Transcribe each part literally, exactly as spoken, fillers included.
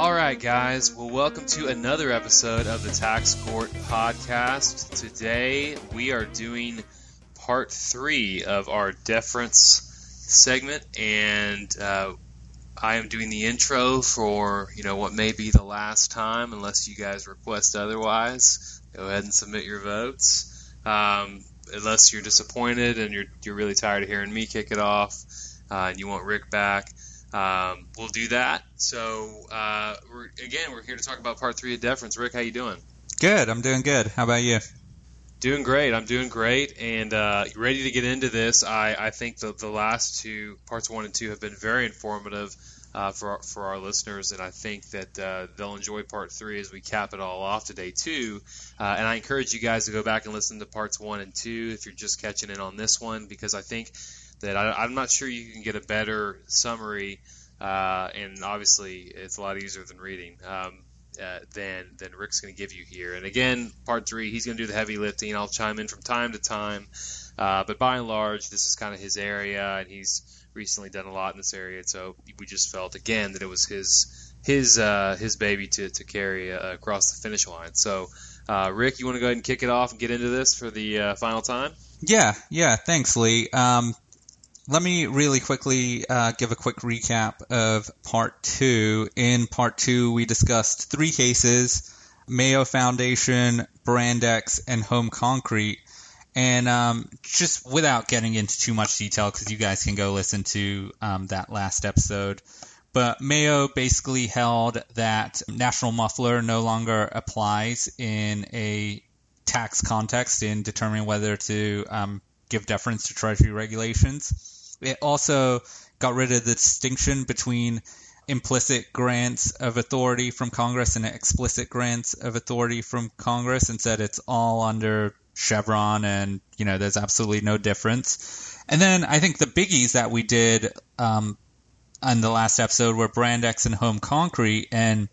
All right, guys. Well, welcome to another episode of the Tax Court Podcast. Today, we are doing part three of our deference segment, and uh, I am doing the intro for, you know, what may be the last time, unless you guys request otherwise. Go ahead and submit your votes. Um, unless you're disappointed and you're you're really tired of hearing me kick it off, uh, and you want Rik back. Um, we'll do that. So, uh, we're, again, we're here to talk about part three of deference. Rik, how you doing? Good. I'm doing good. How about you? Doing great. I'm doing great. And, uh, ready to get into this. I, I think the, the last two parts one and two have been very informative, uh, for, our, for our listeners. And I think that, uh, they'll enjoy part three as we cap it all off today too. Uh, and I encourage you guys to go back and listen to parts one and two if you're just catching in on this one, because I think that I, I'm not sure you can get a better summary, uh, and obviously it's a lot easier than reading, um, uh, than, than Rik's going to give you here. And again, part three, he's going to do the heavy lifting. I'll chime in from time to time, uh, but by and large, this is kind of his area, and he's recently done a lot in this area. So we just felt, again, that it was his his uh, his baby to, to carry uh, across the finish line. So, uh, Rik, you want to go ahead and kick it off and get into this for the uh, final time? Yeah, yeah. Thanks, Lee. Um Let me really quickly uh, give a quick recap of Part two. In Part two, we discussed three cases, Mayo Foundation, Brand X, and Home Concrete. And um, just without getting into too much detail, because you guys can go listen to um, that last episode, but Mayo basically held that National Muffler no longer applies in a tax context in determining whether to um, give deference to Treasury regulations. It also got rid of the distinction between implicit grants of authority from Congress and explicit grants of authority from Congress, and said it's all under Chevron and, you know, there's absolutely no difference. And then I think the biggies that we did um, on the last episode were Brand X and Home Concrete. And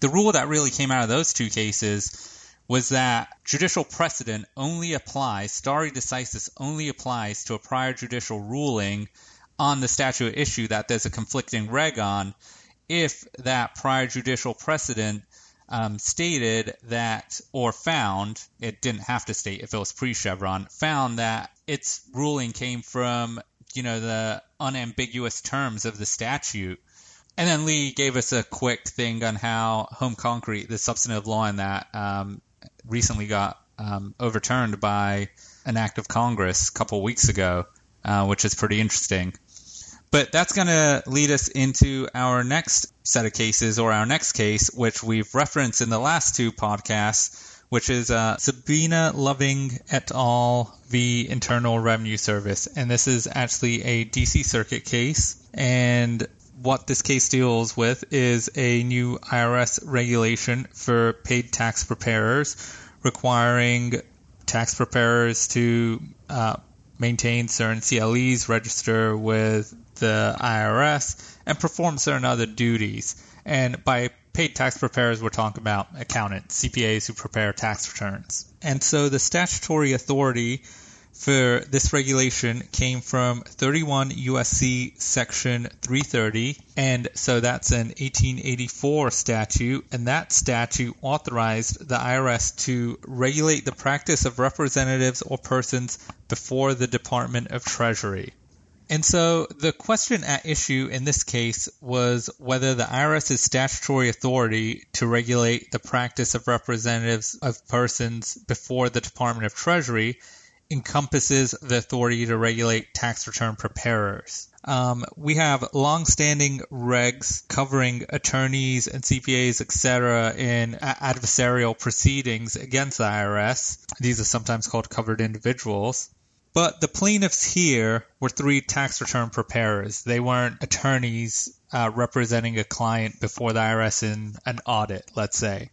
the rule that really came out of those two cases was that judicial precedent only applies, stare decisis only applies to a prior judicial ruling on the statute at issue that there's a conflicting reg on, if that prior judicial precedent um, stated that, or found, it didn't have to state if it was pre-Chevron, found that its ruling came from, you know, the unambiguous terms of the statute. And then Lee gave us a quick thing on how Home Concrete, the substantive law in that, um, recently got um, overturned by an act of Congress a couple weeks ago, uh, which is pretty interesting. But that's going to lead us into our next set of cases, or our next case, which we've referenced in the last two podcasts, which is uh, Sabina Loving et al. V. Internal Revenue Service. And this is actually a D C Circuit case. And what this case deals with is a new I R S regulation for paid tax preparers, requiring tax preparers to uh, maintain certain C L Es, register with the I R S, and perform certain other duties. And by paid tax preparers, we're talking about accountants, C P As who prepare tax returns. And so the statutory authority for this regulation came from thirty-one U S C Section three thirty, and so that's an eighteen eighty-four statute, and that statute authorized the I R S to regulate the practice of representatives or persons before the Department of Treasury. And so the question at issue in this case was whether the IRS's statutory authority to regulate the practice of representatives of persons before the Department of Treasury encompasses the authority to regulate tax return preparers. Um, we have longstanding regs covering attorneys and C P As, et cetera, in adversarial proceedings against the I R S. These are sometimes called covered individuals. But the plaintiffs here were three tax return preparers. They weren't attorneys uh, representing a client before the I R S in an audit, let's say.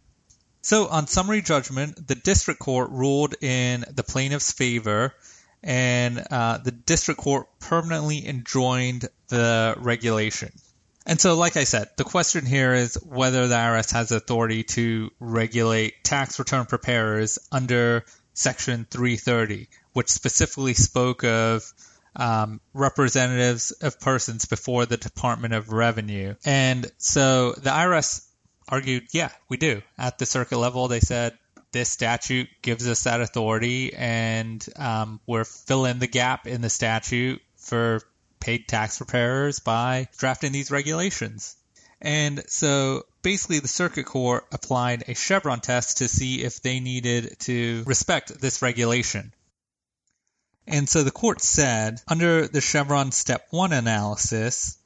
So on summary judgment, the district court ruled in the plaintiff's favor, and uh, the district court permanently enjoined the regulation. And so, like I said, the question here is whether the I R S has authority to regulate tax return preparers under Section three thirty, which specifically spoke of Um, representatives of persons before the Department of Revenue. And so the I R S argued, yeah, we do. At the circuit level, they said this statute gives us that authority, and um, we're filling the gap in the statute for paid tax preparers by drafting these regulations. And so basically the circuit court applied a Chevron test to see if they needed to respect this regulation. And so the court said, under the Chevron Step one analysis,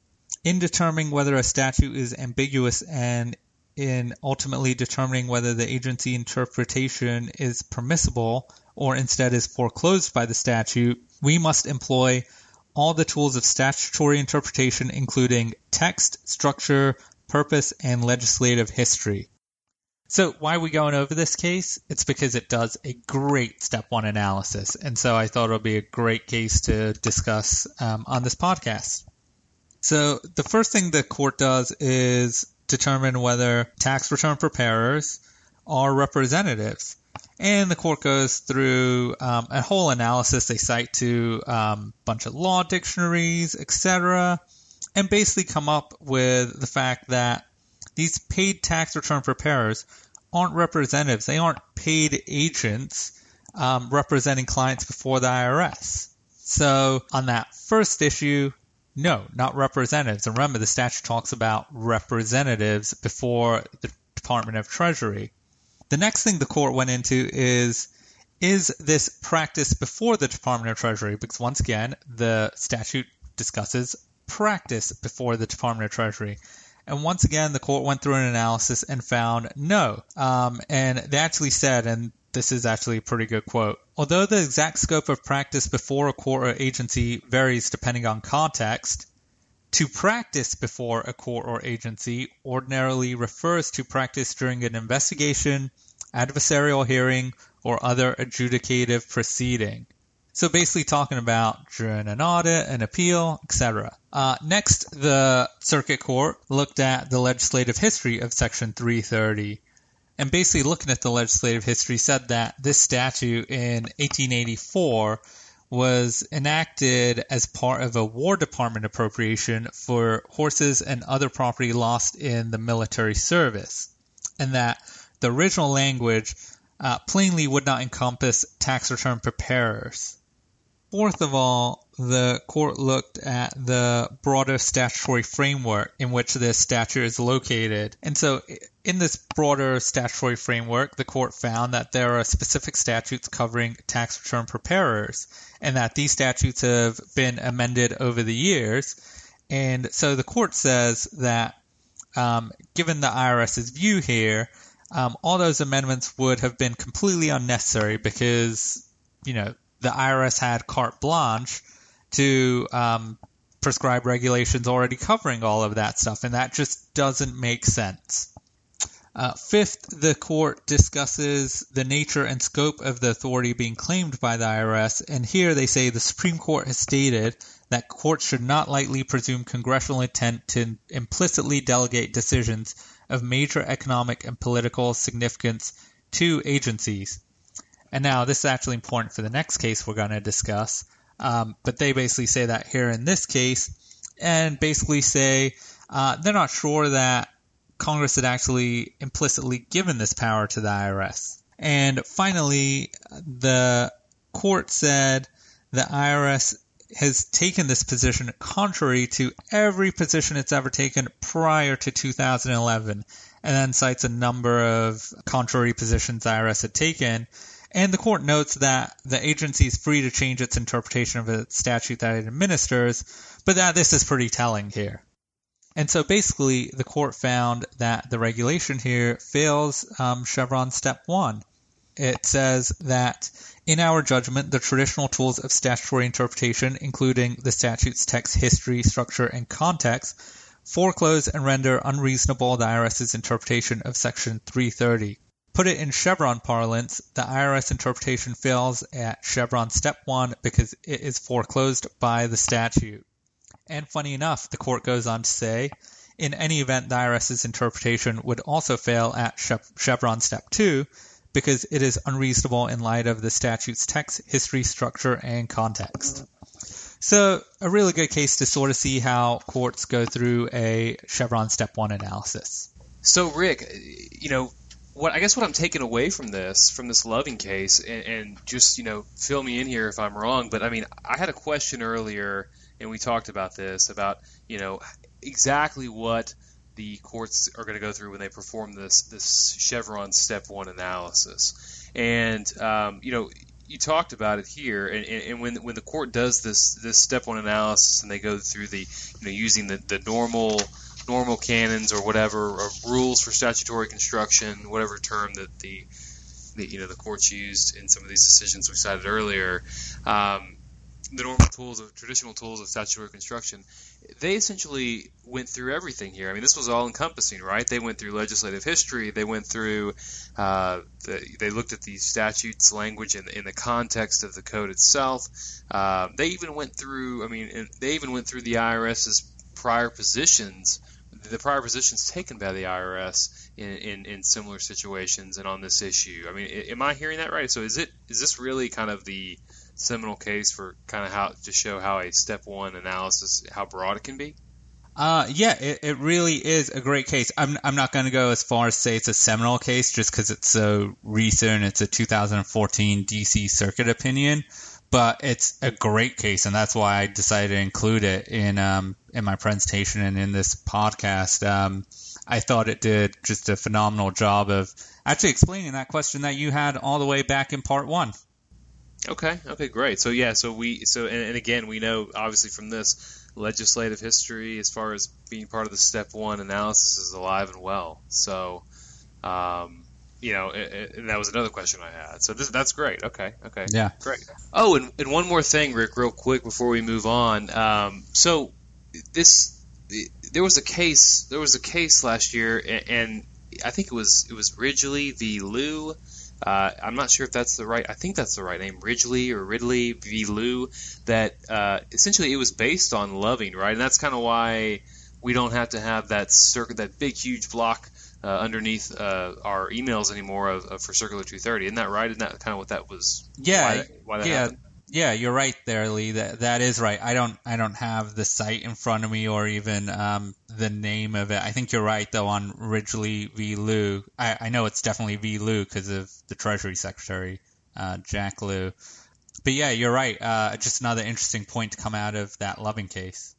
in determining whether a statute is ambiguous and in ultimately determining whether the agency interpretation is permissible or instead is foreclosed by the statute, we must employ all the tools of statutory interpretation, including text, structure, purpose, and legislative history. So why are we going over this case? It's because it does a great Step one analysis, and so I thought it would be a great case to discuss um, on this podcast. So the first thing the court does is determine whether tax return preparers are representatives. And the court goes through um, a whole analysis. They cite to um, a bunch of law dictionaries, et cetera, and basically come up with the fact that these paid tax return preparers aren't representatives. They aren't paid agents um, representing clients before the I R S. So on that first issue, no, not representatives. And remember, the statute talks about representatives before the Department of Treasury. The next thing the court went into is, is this practice before the Department of Treasury? Because once again, the statute discusses practice before the Department of Treasury. And once again, the court went through an analysis and found no. Um, and they actually said, and this is actually a pretty good quote, although the exact scope of practice before a court or agency varies depending on context, to practice before a court or agency ordinarily refers to practice during an investigation, adversarial hearing, or other adjudicative proceeding. So basically talking about during an audit, an appeal, et cetera. Uh, next, the circuit court looked at the legislative history of Section three thirty. And basically looking at the legislative history said that this statute in eighteen eighty-four was enacted as part of a War Department appropriation for horses and other property lost in the military service, and that the original language uh, plainly would not encompass tax return preparers. Fourth of all, the court looked at the broader statutory framework in which this statute is located. And so in this broader statutory framework, the court found that there are specific statutes covering tax return preparers and that these statutes have been amended over the years. And so the court says that um, given the IRS's view here, um, all those amendments would have been completely unnecessary because, you know, the I R S had carte blanche to um, prescribe regulations already covering all of that stuff, and that just doesn't make sense. Uh, fifth, the court discusses the nature and scope of the authority being claimed by the I R S, and here they say the Supreme Court has stated that courts should not lightly presume congressional intent to implicitly delegate decisions of major economic and political significance to agencies. And now this is actually important for the next case we're going to discuss, um, but they basically say that here in this case, and basically say uh, they're not sure that Congress had actually implicitly given this power to the I R S. And finally, the court said the I R S has taken this position contrary to every position it's ever taken prior to two thousand eleven, and then cites a number of contrary positions the I R S had taken. And the court notes that the agency is free to change its interpretation of a statute that it administers, but that this is pretty telling here. And so basically, the court found that the regulation here fails um, Chevron Step one. It says that, in our judgment, the traditional tools of statutory interpretation, including the statute's text, history, structure, and context, foreclose and render unreasonable the IRS's interpretation of Section three thirty. Put it in Chevron parlance, the I R S interpretation fails at Chevron Step one because it is foreclosed by the statute. And funny enough, the court goes on to say, in any event, the IRS's interpretation would also fail at Chevron Step two because it is unreasonable in light of the statute's text, history, structure, and context. So a really good case to sort of see how courts go through a Chevron Step one analysis. So, Rik, you know, what I guess what I'm taking away from this, from this Loving case, and, and just, you know, fill me in here if I'm wrong, but I mean, I had a question earlier, and we talked about this, about, you know, exactly what the courts are going to go through when they perform this this Chevron Step One analysis. And, um, you know, you talked about it here, and, and when when the court does this this Step One analysis, and they go through the, you know, using the, the normal normal canons or whatever, or rules for statutory construction, whatever term that the, the you know the courts used in some of these decisions we cited earlier, um, the normal tools of traditional tools of statutory construction, they essentially went through everything here. I mean, this was all encompassing, right? They went through legislative history. They went through, uh, the, they looked at the statute's language in, in the context of the code itself. Uh, they even went through, I mean, they even went through the IRS's prior positions, the prior positions taken by the I R S in, in, in similar situations and on this issue. I mean, am I hearing that right? So is it is this really kind of the seminal case for kind of how to show how a step one analysis, how broad it can be? Uh, yeah, it, it really is a great case. I'm I'm not going to go as far as say it's a seminal case just because it's so recent. It's a two thousand fourteen D C Circuit opinion, but it's a great case, and that's why I decided to include it in um in my presentation and in this podcast. Um, I thought it did just a phenomenal job of actually explaining that question that you had all the way back in part one. Okay. Okay. Great. So yeah. So we. So and, and again, we know obviously from this legislative history, as far as being part of the step one analysis, is alive and well. So, um, you know, it, it, and that was another question I had. So this, that's great. Okay. Okay. Yeah. Great. Oh, and, and one more thing, Rik, real quick before we move on. Um, so this, there was a case. There was a case last year, and, and I think it was it was Ridgely v. Lew. Uh, I'm not sure if that's the right, I think that's the right name, Ridgely or Ridley v. Lew, that uh, essentially it was based on Loving, right? And that's kind of why we don't have to have that circuit, that big, huge block uh, underneath uh, our emails anymore of, of for Circular two thirty. Isn't that right? Isn't that kind of what that was? Yeah, why, why that yeah, happened? Yeah, you're right there, Lee. That that is right. I don't I don't have the site in front of me or even um, the name of it. I think you're right though on Ridgely v. Lew. I, I know it's definitely v. Lew because of the Treasury Secretary uh, Jack Lew. But yeah, you're right. Uh, just another interesting point to come out of that Loving case.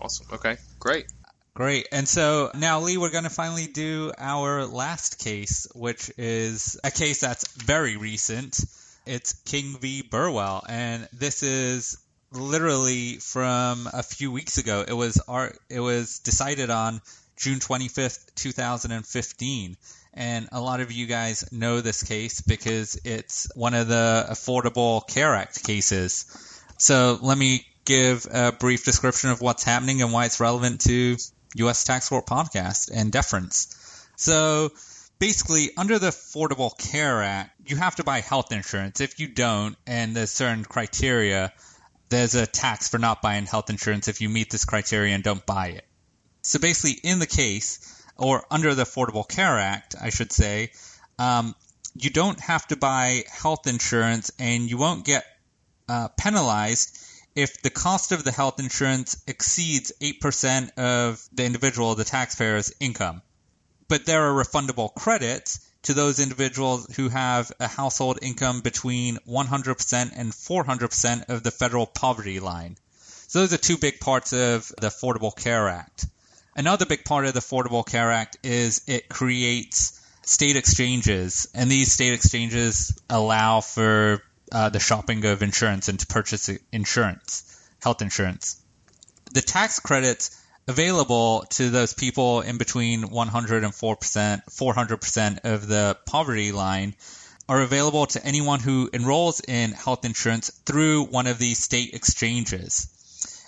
Awesome. Okay. Great. Great. And so now, Lee, we're going to finally do our last case, which is a case that's very recent. It's King v. Burwell, and this is literally from a few weeks ago. It was our, it was decided on June twenty-fifth, two thousand fifteen, and a lot of you guys know this case because it's one of the Affordable Care Act cases. So let me give a brief description of what's happening and why it's relevant to U S Tax Court Podcast and deference. So basically, under the Affordable Care Act, you have to buy health insurance. If you don't, and there's certain criteria, there's a tax for not buying health insurance if you meet this criteria and don't buy it. So basically, in the case, or under the Affordable Care Act, I should say, um, you don't have to buy health insurance, and you won't get uh, penalized if the cost of the health insurance exceeds eight percent of the individual, the taxpayer's income. But there are refundable credits to those individuals who have a household income between one hundred percent and four hundred percent of the federal poverty line. So those are two big parts of the Affordable Care Act. Another big part of the Affordable Care Act is it creates state exchanges, and these state exchanges allow for uh, the shopping of insurance and to purchase insurance, health insurance. The tax credits available to those people in between one hundred and four percent, four hundred percent of the poverty line are available to anyone who enrolls in health insurance through one of these state exchanges.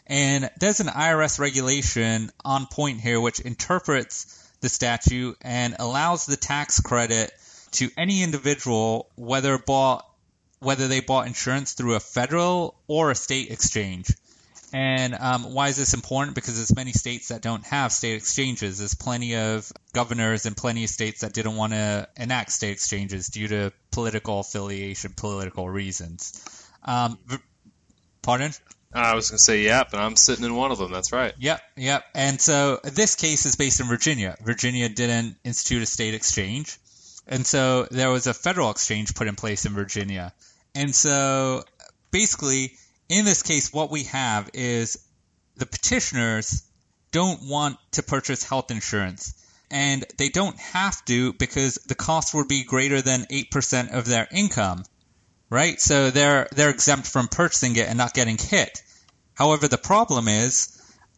And there's an I R S regulation on point here which interprets the statute and allows the tax credit to any individual whether bought whether they bought insurance through a federal or a state exchange. And um, why is this important? Because there's many states that don't have state exchanges. There's plenty of governors and plenty of states that didn't want to enact state exchanges due to political affiliation, political reasons. Um, pardon? I was going to say, yep, and I'm sitting in one of them. That's right. Yep, yep. And so this case is based in Virginia. Virginia didn't institute a state exchange. And so there was a federal exchange put in place in Virginia. And so basically, in this case, what we have is the petitioners don't want to purchase health insurance. And they don't have to because the cost would be greater than eight percent of their income. Right? So they're they're exempt from purchasing it and not getting hit. However, the problem is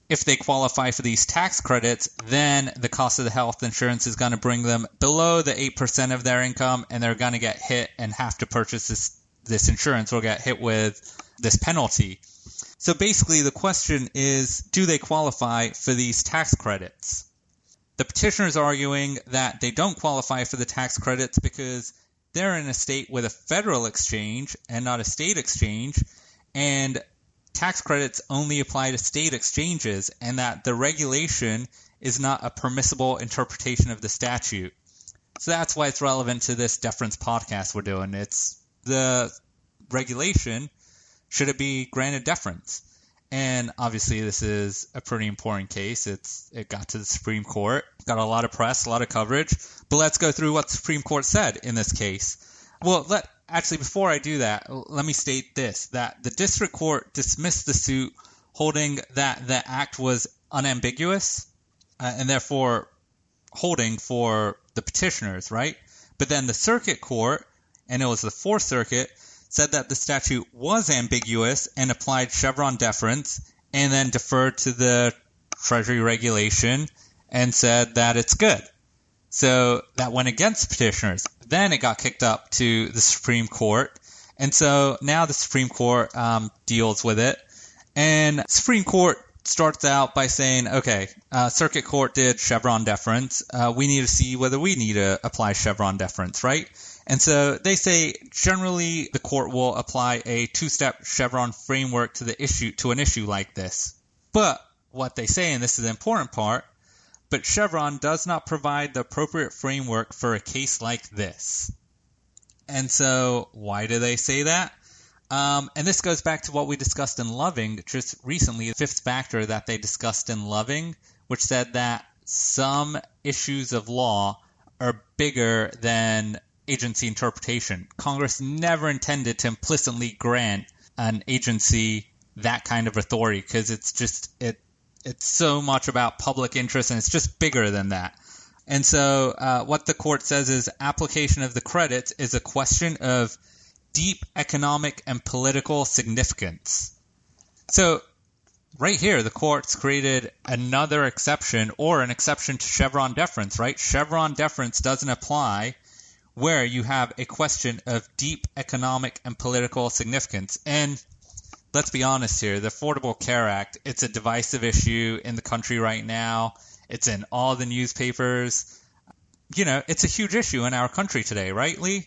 if they qualify for these tax credits, then the cost of the health insurance is going to bring them below the eight percent of their income, and they're going to get hit and have to purchase this, this insurance or get hit with this penalty. So basically the question is, do they qualify for these tax credits? The petitioner is arguing that they don't qualify for the tax credits because they're in a state with a federal exchange and not a state exchange, and tax credits only apply to state exchanges, and that the regulation is not a permissible interpretation of the statute. So that's why it's relevant to this deference podcast we're doing. It's the regulation, should it be granted deference? And obviously this is a pretty important case. It's It got to the Supreme Court, got a lot of press, a lot of coverage. But let's go through what the Supreme Court said in this case. Well, let, actually, before I do that, let me state this, that the district court dismissed the suit holding that the act was unambiguous uh, and therefore holding for the petitioners, right? But then the circuit court, and it was the Fourth Circuit, said that the statute was ambiguous and applied Chevron deference and then deferred to the Treasury regulation and said that it's good. So that went against petitioners. Then it got kicked up to the Supreme Court. And so now the Supreme Court um, deals with it. And Supreme Court starts out by saying, okay, uh, Circuit Court did Chevron deference. Uh, we need to see whether we need to apply Chevron deference, right? And so they say generally the court will apply a two-step Chevron framework to the issue to an issue like this. But what they say, and this is the important part, but Chevron does not provide the appropriate framework for a case like this. And so why do they say that? Um, and this goes back to what we discussed in Loving just recently, the fifth factor that they discussed in Loving, which said that some issues of law are bigger than agency interpretation. Congress never intended to implicitly grant an agency that kind of authority because it's just it it's so much about public interest and it's just bigger than that. And so uh, what the court says is application of the credits is a question of deep economic and political significance. So right here, the court's created another exception or an exception to Chevron deference, right? Chevron deference doesn't apply where you have a question of deep economic and political significance. And let's be honest here, the Affordable Care Act, it's a divisive issue in the country right now. It's in all the newspapers. You know, it's a huge issue in our country today, right, Lee?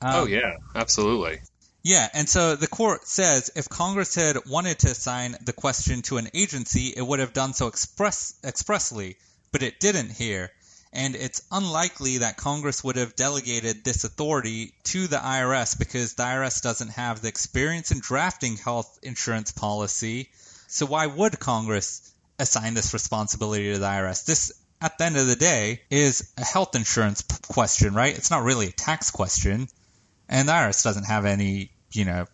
Um, oh, yeah, absolutely. Yeah, and so the court says if Congress had wanted to assign the question to an agency, it would have done so express expressly, but it didn't here. And it's unlikely that Congress would have delegated this authority to the I R S because the I R S doesn't have the experience in drafting health insurance policy. So why would Congress assign this responsibility to the I R S? This, at the end of the day, is a health insurance p- question, right? It's not really a tax question. And the I R S doesn't have any, you know,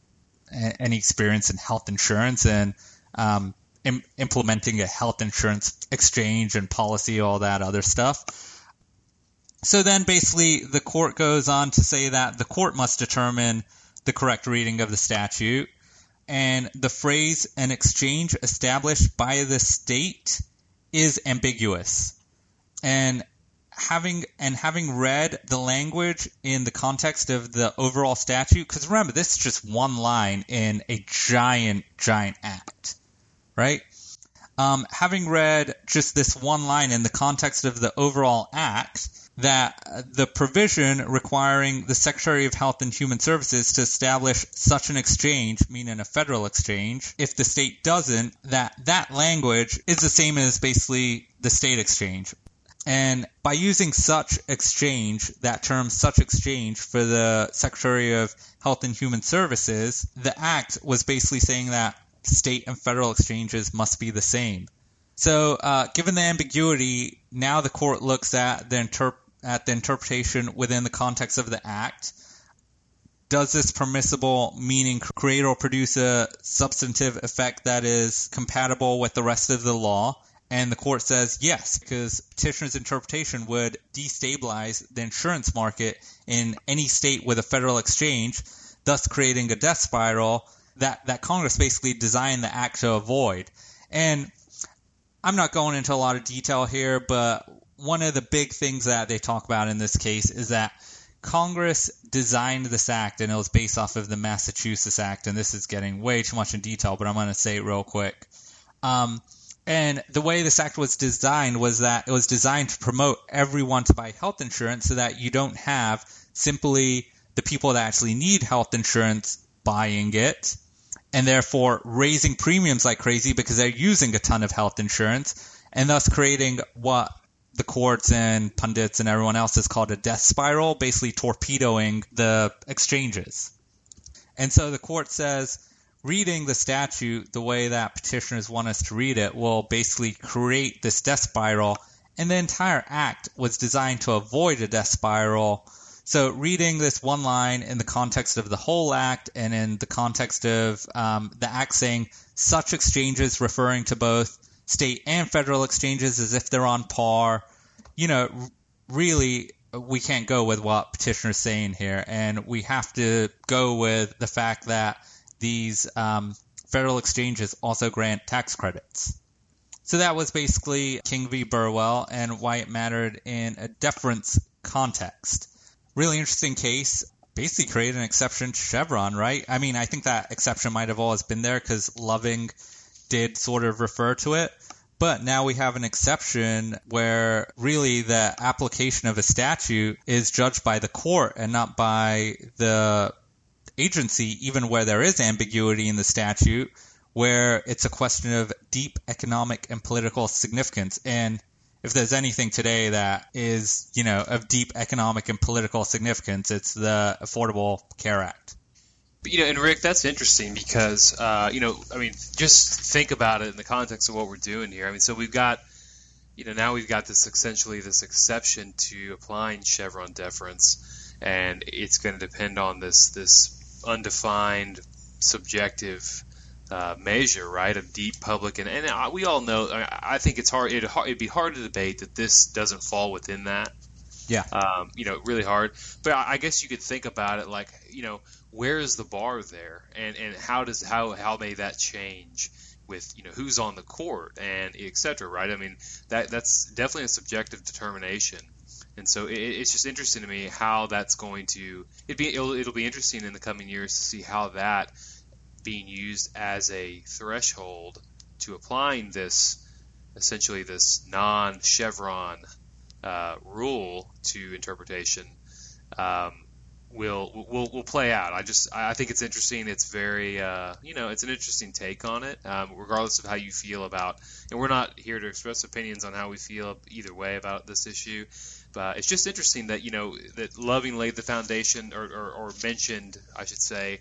a- any experience in health insurance and um, im- implementing a health insurance exchange and policy, all that other stuff. So then basically the court goes on to say that the court must determine the correct reading of the statute, and the phrase an exchange established by the state is ambiguous. And having and having read the language in the context of the overall statute, because remember, this is just one line in a giant, giant act, right? Um, having read just this one line in the context of the overall act, that the provision requiring the Secretary of Health and Human Services to establish such an exchange, meaning a federal exchange, if the state doesn't, that that language is the same as basically the state exchange. And by using such exchange, that term such exchange for the Secretary of Health and Human Services, the act was basically saying that state and federal exchanges must be the same. So uh, given the ambiguity, now the court looks at the interp- at the interpretation within the context of the Act. Does this permissible meaning create or produce a substantive effect that is compatible with the rest of the law? And the court says yes, because petitioner's interpretation would destabilize the insurance market in any state with a federal exchange, thus creating a death spiral that, that Congress basically designed the Act to avoid. And I'm not going into a lot of detail here, but one of the big things that they talk about in this case is that Congress designed this act, and it was based off of the Massachusetts Act, and this is getting way too much in detail, but I'm going to say it real quick. Um, and the way this act was designed was that it was designed to promote everyone to buy health insurance so that you don't have simply the people that actually need health insurance buying it and therefore raising premiums like crazy because they're using a ton of health insurance, and thus creating what the courts and pundits and everyone else has called a death spiral, basically torpedoing the exchanges. And so the court says reading the statute the way that petitioners want us to read it will basically create this death spiral, and the entire act was designed to avoid a death spiral. So reading this one line in the context of the whole act and in the context of um, the act saying such exchanges referring to both state and federal exchanges as if they're on par, you know, really we can't go with what petitioner's saying here. And we have to go with the fact that these um, federal exchanges also grant tax credits. So that was basically King v. Burwell and why it mattered in a deference context. Really interesting case. Basically created an exception to Chevron, right? I mean, I think that exception might have always been there because Loving did sort of refer to it, but now we have an exception where really the application of a statute is judged by the court and not by the agency, even where there is ambiguity in the statute, where it's a question of deep economic and political significance. And if there's anything today that is, you know, of deep economic and political significance, it's the Affordable Care Act. But, you know, and Rik, that's interesting because, uh, you know, I mean, just think about it in the context of what we're doing here. I mean, so we've got, you know, now we've got this essentially this exception to applying Chevron deference, and it's going to depend on this this undefined subjective uh, measure, right, of deep public. And, and I, we all know, I, I think it's hard, it'd, it'd be hard to debate that this doesn't fall within that. Yeah. Um, you know, really hard. But I, I guess you could think about it like, you know, where is the bar there, and, and how does how how may that change with, you know, who's on the court and et cetera, right? I mean, that that's definitely a subjective determination, and so it, it's just interesting to me how that's going to it be it'll, it'll be interesting in the coming years to see how that being used as a threshold to applying this essentially this non-Chevron uh, rule to interpretation. Um, Will will will play out. I just I think it's interesting. It's very uh, you know it's an interesting take on it. Um, regardless of how you feel about, and we're not here to express opinions on how we feel either way about this issue, but it's just interesting that you know that Loving laid the foundation or or, or mentioned I should say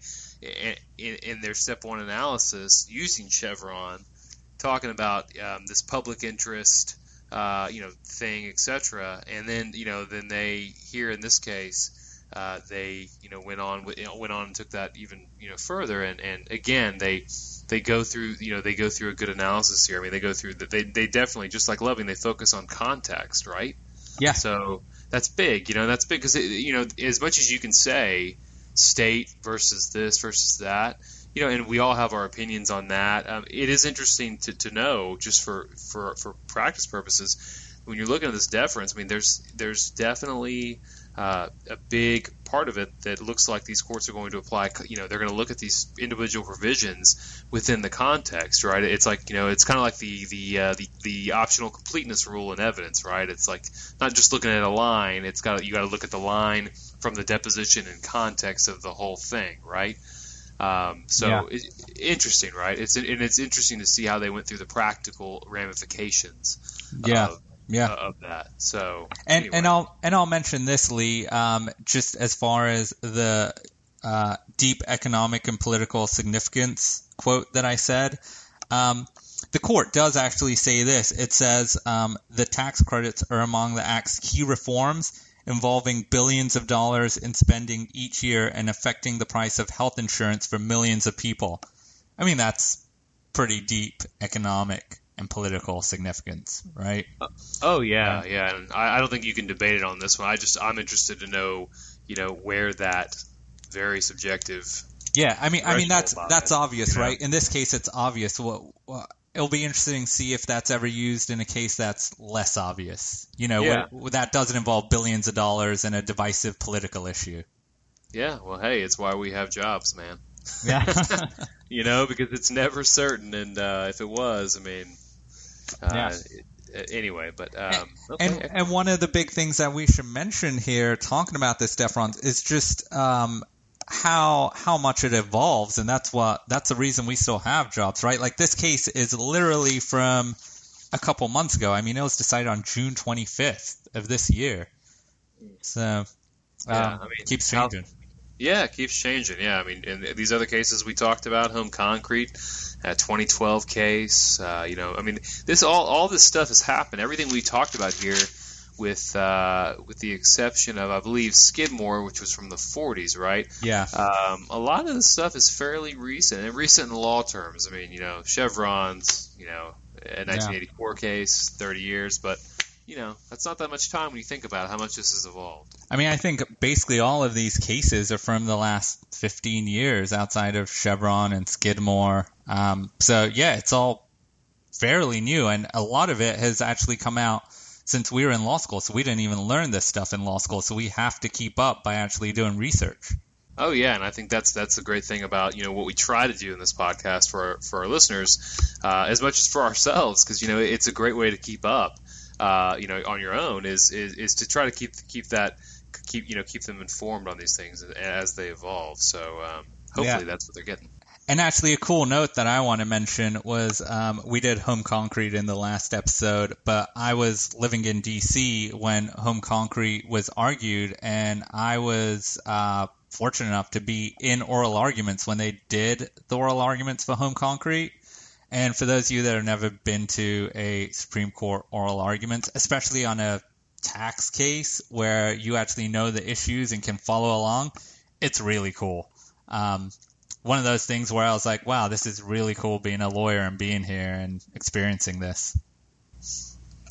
in, in their step one analysis using Chevron, talking about um, this public interest uh, you know thing, et cetera. And then you know then they here in this case. Uh, they, you know, went on, went on and took that even, you know, further. And, and again, they, they go through, you know, they go through a good analysis here. I mean, they go through that. They, they definitely, just like Loving, they focus on context, right? Yeah. So that's big, you know, that's big because, you know, as much as you can say state versus this versus that, you know, and we all have our opinions on that. Um, it is interesting to, to know just for, for, for practice purposes, when you're looking at this deference, I mean, there's, there's definitely, Uh, a big part of it that looks like these courts are going to apply, you know, they're going to look at these individual provisions within the context, right? It's like, you know, it's kind of like the the, uh, the the optional completeness rule in evidence, right? It's like not just looking at a line, it's got you got to look at the line from the deposition and context of the whole thing, right? Um, so yeah. it, interesting, right? It's and it's interesting to see how they went through the practical ramifications. Yeah. Of, Yeah, uh, of that. So, and anyway. and I'll and I'll mention this, Lee. Um, just as far as the uh, deep economic and political significance quote that I said, um, the court does actually say this. It says um, the tax credits are among the Act's key reforms involving billions of dollars in spending each year and affecting the price of health insurance for millions of people. I mean, that's pretty deep economic and political significance, right? Oh, yeah, yeah. And I, I don't think you can debate it on this one. I just, I'm interested to know, you know, where that very subjective. Yeah, I mean, I mean that's that's it, obvious, you know? Right? In this case, it's obvious. What, what it'll be interesting to see if that's ever used in a case that's less obvious. You know, yeah. where, that doesn't involve billions of dollars and a divisive political issue. Yeah, well, hey, it's why we have jobs, man. Yeah, you know, because it's never certain, and uh, if it was, I mean, uh, yeah. anyway. But um, okay. and and one of the big things that we should mention here, talking about this Defron, is just um, how how much it evolves, and that's what that's the reason we still have jobs, right? Like this case is literally from a couple months ago. I mean, it was decided on June twenty-fifth of this year, so um, yeah, I mean, it keeps changing. How- Yeah, it keeps changing. Yeah, I mean, in these other cases we talked about, Home Concrete, uh, twenty twelve case, uh, you know, I mean, this all all this stuff has happened. Everything we talked about here, with uh, with the exception of, I believe, Skidmore, which was from the forties, right? Yeah. Um, a lot of this stuff is fairly recent, and recent in law terms. I mean, you know, Chevron's, you know, a nineteen eighty-four yeah. case, thirty years, but. You know, that's not that much time when you think about how much this has evolved. I mean, I think basically all of these cases are from the last fifteen years outside of Chevron and Skidmore. Um, so, yeah, it's all fairly new. And a lot of it has actually come out since we were in law school. So we didn't even learn this stuff in law school. So we have to keep up by actually doing research. Oh, yeah, and I think that's that's the great thing about, you know, what we try to do in this podcast for our, for our listeners uh, as much as for ourselves, because, you know, it's a great way to keep up. Uh, you know, on your own is, is, is to try to keep keep that keep you know keep them informed on these things as they evolve. So um, hopefully yeah. that's what they're getting. And actually, a cool note that I want to mention was um, we did Home Concrete in the last episode, but I was living in D C when Home Concrete was argued, and I was uh, fortunate enough to be in oral arguments when they did the oral arguments for Home Concrete. And for those of you that have never been to a Supreme Court oral argument, especially on a tax case where you actually know the issues and can follow along, it's really cool. Um, one of those things where I was like, wow, this is really cool being a lawyer and being here and experiencing this.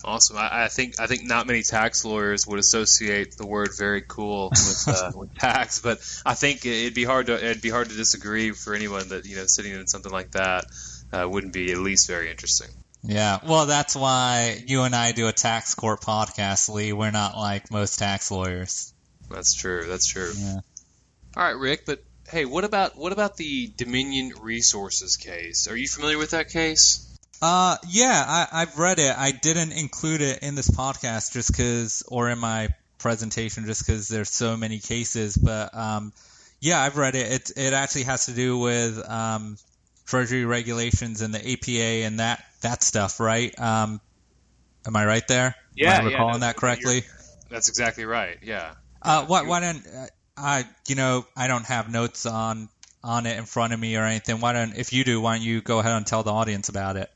Awesome. I, I think I think not many tax lawyers would associate the word "very cool" with, uh, with tax, but I think it'd be hard to it'd be hard to disagree for anyone that, you know, sitting in something like that uh, wouldn't be at least very interesting. Yeah, well, that's why you and I do a tax court podcast, Lee. We're not like most tax lawyers. That's true. That's true. Yeah. All right, Rik, but hey, what about what about the Dominion Resources case? Are you familiar with that case? Uh, yeah, I, I've read it. I didn't include it in this podcast just because, or in my presentation, just because there's so many cases. But um, yeah, I've read it. It it actually has to do with um, Treasury regulations and the A P A and that that stuff, right? Um, am I right there? Yeah, am I recalling yeah, that correctly? That's exactly right. Yeah. Uh, what? Why don't I? You know, I don't have notes on on it in front of me or anything. Why don't if you do? Why don't you go ahead and tell the audience about it?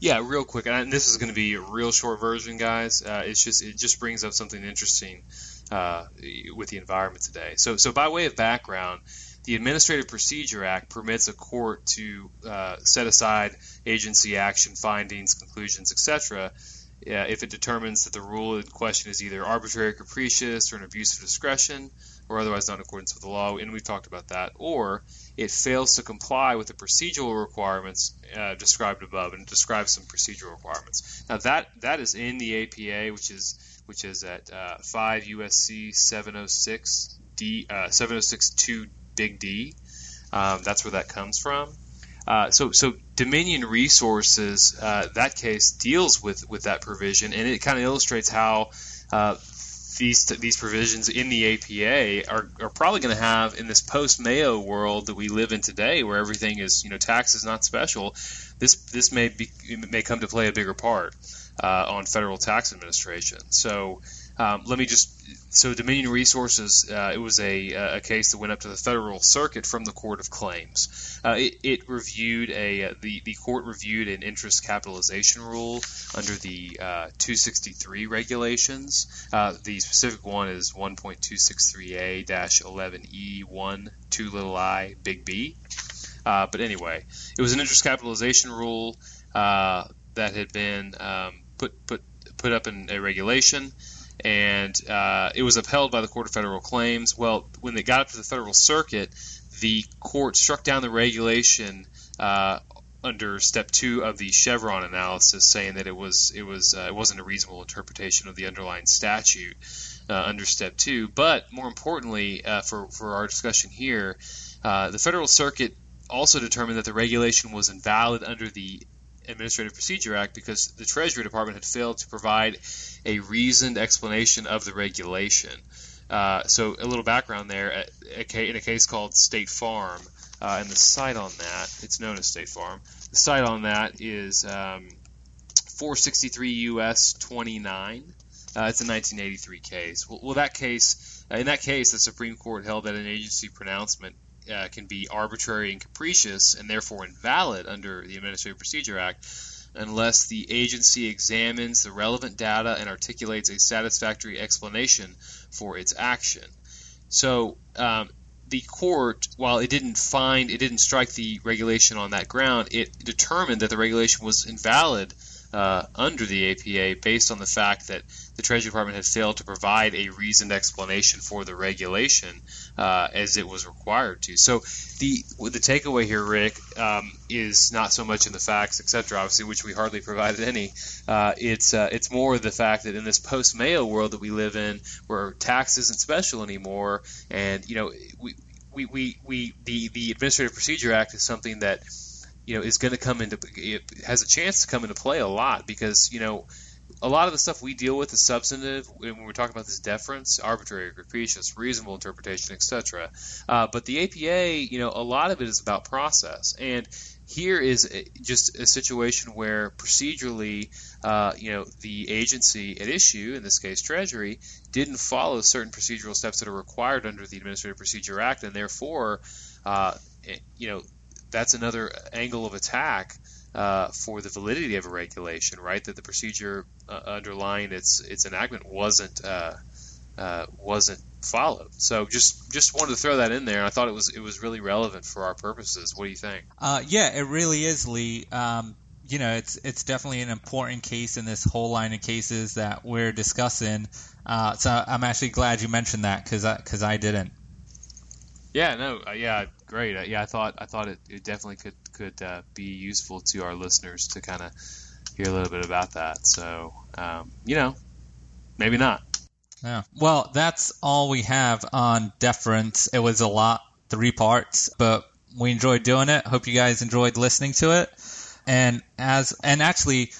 Yeah, real quick, and this is going to be a real short version, guys. Uh, it's just it just brings up something interesting uh, with the environment today. So, so by way of background, the Administrative Procedure Act permits a court to uh, set aside agency action findings, conclusions, et cetera, uh, if it determines that the rule in question is either arbitrary, capricious, or an abuse of discretion, or otherwise not in accordance with the law, and we've talked about that, or it fails to comply with the procedural requirements uh, described above, and it describes some procedural requirements. Now, that that is in the A P A, which is which is at uh, five U S C seven oh six D, uh, seven oh six two big D. Um, that's where that comes from. Uh, so, so Dominion Resources, uh, that case deals with, with that provision, and it kind of illustrates how uh, These these provisions in the A P A are, are probably going to have, in this post-Mayo world that we live in today, where everything is, you know, tax is not special, this this may be may come to play a bigger part uh, on federal tax administration. So Um, let me just, so Dominion Resources, uh, it was a, a case that went up to the Federal Circuit from the Court of Claims. Uh, it, it reviewed a, the, the court reviewed an interest capitalization rule under the uh, two sixty-three regulations. Uh, the specific one is one point two six three A dash eleven E one, two little I, big B. Uh, but anyway, it was an interest capitalization rule uh, that had been um, put, put, put up in a regulation. And uh, it was upheld by the Court of Federal Claims. Well, when they got up to the Federal Circuit, the court struck down the regulation uh, under Step Two of the Chevron analysis, saying that it was it was uh, it wasn't a reasonable interpretation of the underlying statute uh, under Step Two. But more importantly, uh, for for our discussion here, uh, the Federal Circuit also determined that the regulation was invalid under the Administrative Procedure Act because the Treasury Department had failed to provide a reasoned explanation of the regulation. Uh, so a little background there, in a case called State Farm, uh, and the site on that, it's known as State Farm, the site on that is um, four sixty-three U S twenty-nine. Uh, it's a nineteen eighty-three case. Well, well that case, in that case, the Supreme Court held that an agency pronouncement Uh, can be arbitrary and capricious and therefore invalid under the Administrative Procedure Act unless the agency examines the relevant data and articulates a satisfactory explanation for its action. So um, the court, while it didn't find, it didn't strike the regulation on that ground, it determined that the regulation was invalid uh, under the A P A based on the fact that the Treasury Department had failed to provide a reasoned explanation for the regulation uh, as it was required to. So the the takeaway here, Rik, um, is not so much in the facts, et cetera, obviously, which we hardly provided any. Uh, it's uh, it's more the fact that in this post-Mayo world that we live in, where tax isn't special anymore, and you know, we we we, we the the Administrative Procedure Act is something that you know is going to come into it has a chance to come into play a lot because you know. A lot of the stuff we deal with is substantive when we're talking about this deference, arbitrary, capricious, reasonable interpretation, et cetera. Uh, but the A P A, you know, a lot of it is about process. And here is a, just a situation where procedurally, uh, you know, the agency at issue, in this case Treasury, didn't follow certain procedural steps that are required under the Administrative Procedure Act, and therefore, uh, you know, that's another angle of attack Uh, for the validity of a regulation, right? That the procedure uh, underlying its its enactment wasn't uh, uh, wasn't followed. So just just wanted to throw that in there. I thought it was it was really relevant for our purposes. What do you think? Uh, yeah, it really is, Lee. Um, you know, it's it's definitely an important case in this whole line of cases that we're discussing. Uh, so I'm actually glad you mentioned that because because I, I didn't. Yeah. No. Uh, yeah. Great. Uh, yeah. I thought I thought it, it definitely could. could uh, be useful to our listeners to kind of hear a little bit about that. So, um, you know, maybe not. Yeah. Well, that's all we have on deference. It was a lot, three parts, but we enjoyed doing it. Hope you guys enjoyed listening to it. And as and actually,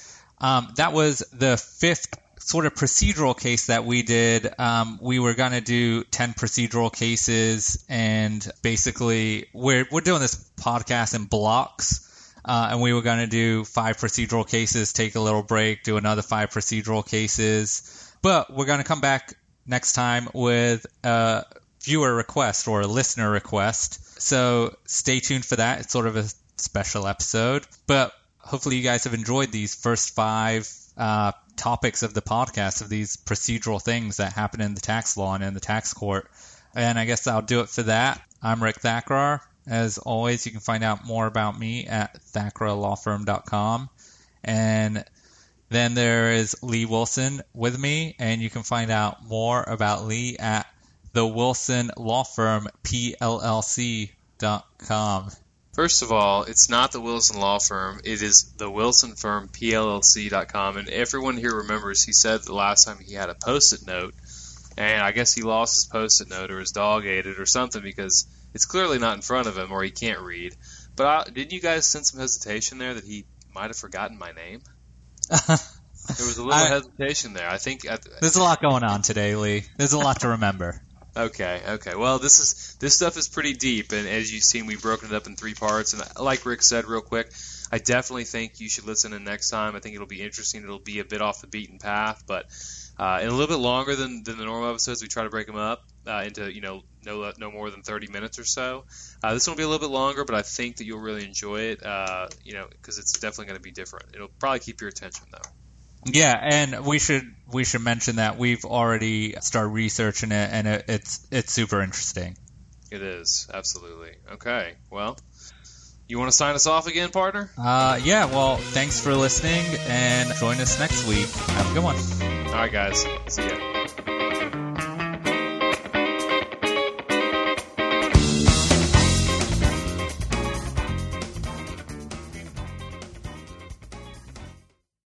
um, that was the fifth sort of procedural case that we did. Um, we were going to do ten procedural cases, and basically we're we're doing this podcast in blocks, uh, and we were going to do five procedural cases, take a little break, do another five procedural cases. But we're going to come back next time with a viewer request or a listener request. So stay tuned for that. It's sort of a special episode. But hopefully you guys have enjoyed these first five uh topics of the podcast, of these procedural things that happen in the tax law and in the tax court. And I guess I'll do it for that. I'm Rik Thakrar. As always, you can find out more about me at thakrar law firm dot com. And then there is Lee Wilson with me, and you can find out more about Lee at the Wilson Law Firm P L L C dot com. First of all, it's not the Wilson Law Firm. It is the Wilson Firm P L L C dot com. And everyone here remembers he said the last time he had a Post-it note. And I guess he lost his Post-it note or his dog ate it or something because it's clearly not in front of him or he can't read. But I, didn't you guys sense some hesitation there that he might have forgotten my name? There was a little I, hesitation there. I think I, There's a lot going on today, Lee. There's a lot to remember. Okay, okay. Well, this is this stuff is pretty deep, and as you've seen, we've broken it up in three parts. And like Rik said real quick, I definitely think you should listen in next time. I think it'll be interesting. It'll be a bit off the beaten path, but uh, and a little bit longer than, than the normal episodes. We try to break them up uh, into, you know, no no more than thirty minutes or so. Uh, this one will be a little bit longer, but I think that you'll really enjoy it, uh, you know, because it's definitely going to be different. It'll probably keep your attention, though. Yeah, and we should we should mention that we've already started researching it, and it, it's it's super interesting. It is, absolutely. Okay, well, you want to sign us off again, partner? Uh, yeah, well, thanks for listening, and join us next week. Have a good one. All right, guys. See ya.